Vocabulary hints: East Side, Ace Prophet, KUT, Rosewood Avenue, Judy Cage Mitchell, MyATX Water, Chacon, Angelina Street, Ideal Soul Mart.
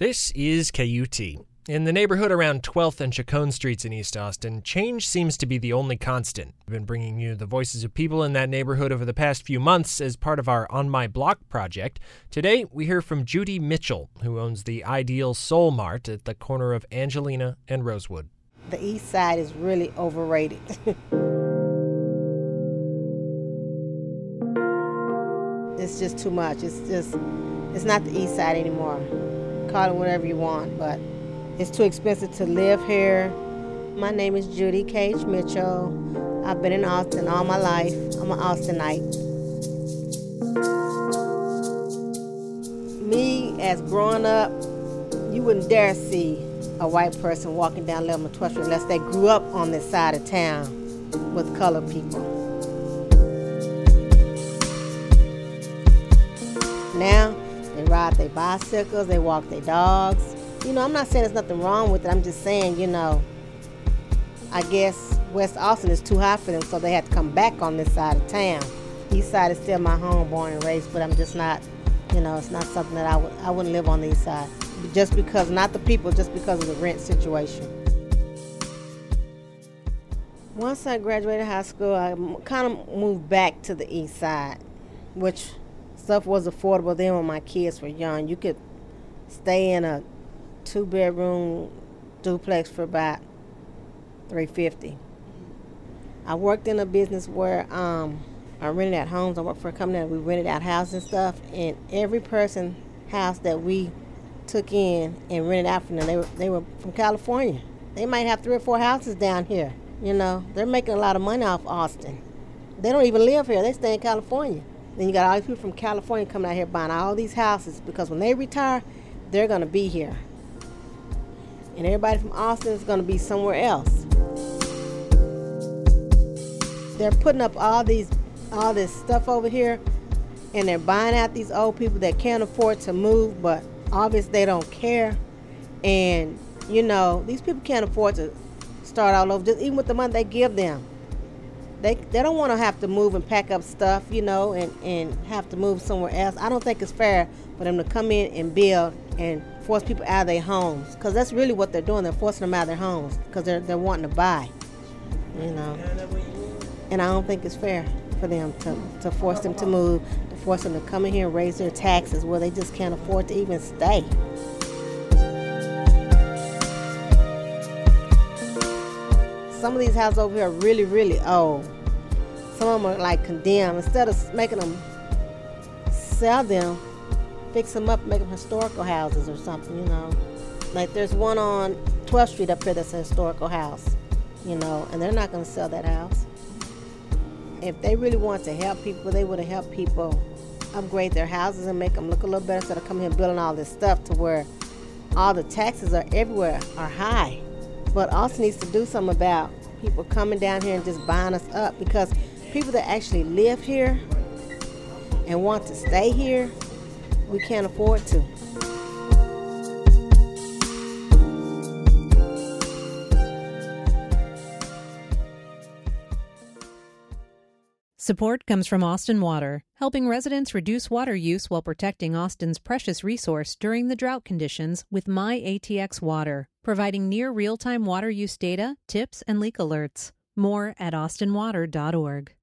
This is KUT. In the neighborhood around 12th and Chacon Streets in East Austin, change seems to be the only constant. We've been bringing you the voices of people in that neighborhood over the past few months as part of our On My Block project. Today, we hear from Judy Mitchell, who owns the Ideal Soul Mart at the corner of Angelina and Rosewood. The East Side is really overrated. It's just too much. It's not the East Side anymore. Call it whatever you want, but it's too expensive to live here. My name is Judy Cage Mitchell. I've been in Austin all my life. I'm an Austinite. Me, as growing up, you wouldn't dare see a white person walking down 11th and 12th unless they grew up on this side of town with colored people. Now, they ride their bicycles, they walk their dogs. You know, I'm not saying there's nothing wrong with it. I'm just saying, you know, I guess West Austin is too high for them, so they had to come back on this side of town. East Side is still my home, born and raised, but I'm just not, you know, it's not something that I wouldn't live on the East Side. Just because, not the people, just because of the rent situation. Once I graduated high school, I kind of moved back to the East Side, which stuff was affordable then when my kids were young. You could stay in a 2-bedroom duplex for about $350. I worked in a business where I rented out homes. I worked for a company that we rented out houses and stuff, and every person house that we took in and rented out from them, they were from California. They might have 3 or 4 houses down here. You know, they're making a lot of money off Austin. They don't even live here, they stay in California. Then you got all these people from California coming out here buying all these houses because when they retire, they're gonna be here. And everybody from Austin is gonna be somewhere else. They're putting up all this stuff over here, and they're buying out these old people that can't afford to move, but obviously they don't care. And you know, these people can't afford to start all over, just even with the money they give them. They don't want to have to move and pack up stuff, you know, and have to move somewhere else. I don't think it's fair for them to come in and build and force people out of their homes, because that's really what they're doing. They're forcing them out of their homes because they're wanting to buy, you know. And I don't think it's fair for them to force them to move, to force them to come in here and raise their taxes where they just can't afford to even stay. Some of these houses over here are really, really old. Some of them are like condemned. Instead of making them sell them, fix them up, make them historical houses or something, you know. Like there's one on 12th Street up here that's a historical house, you know, and they're not going to sell that house. If they really want to help people, they would have helped people upgrade their houses and make them look a little better instead of coming here building all this stuff to where all the taxes are everywhere are high. But Austin needs to do something about people coming down here and just buying us up, because people that actually live here and want to stay here, we can't afford to. Support comes from Austin Water, helping residents reduce water use while protecting Austin's precious resource during the drought conditions with MyATX Water, providing near real-time water use data, tips, and leak alerts. More at austinwater.org.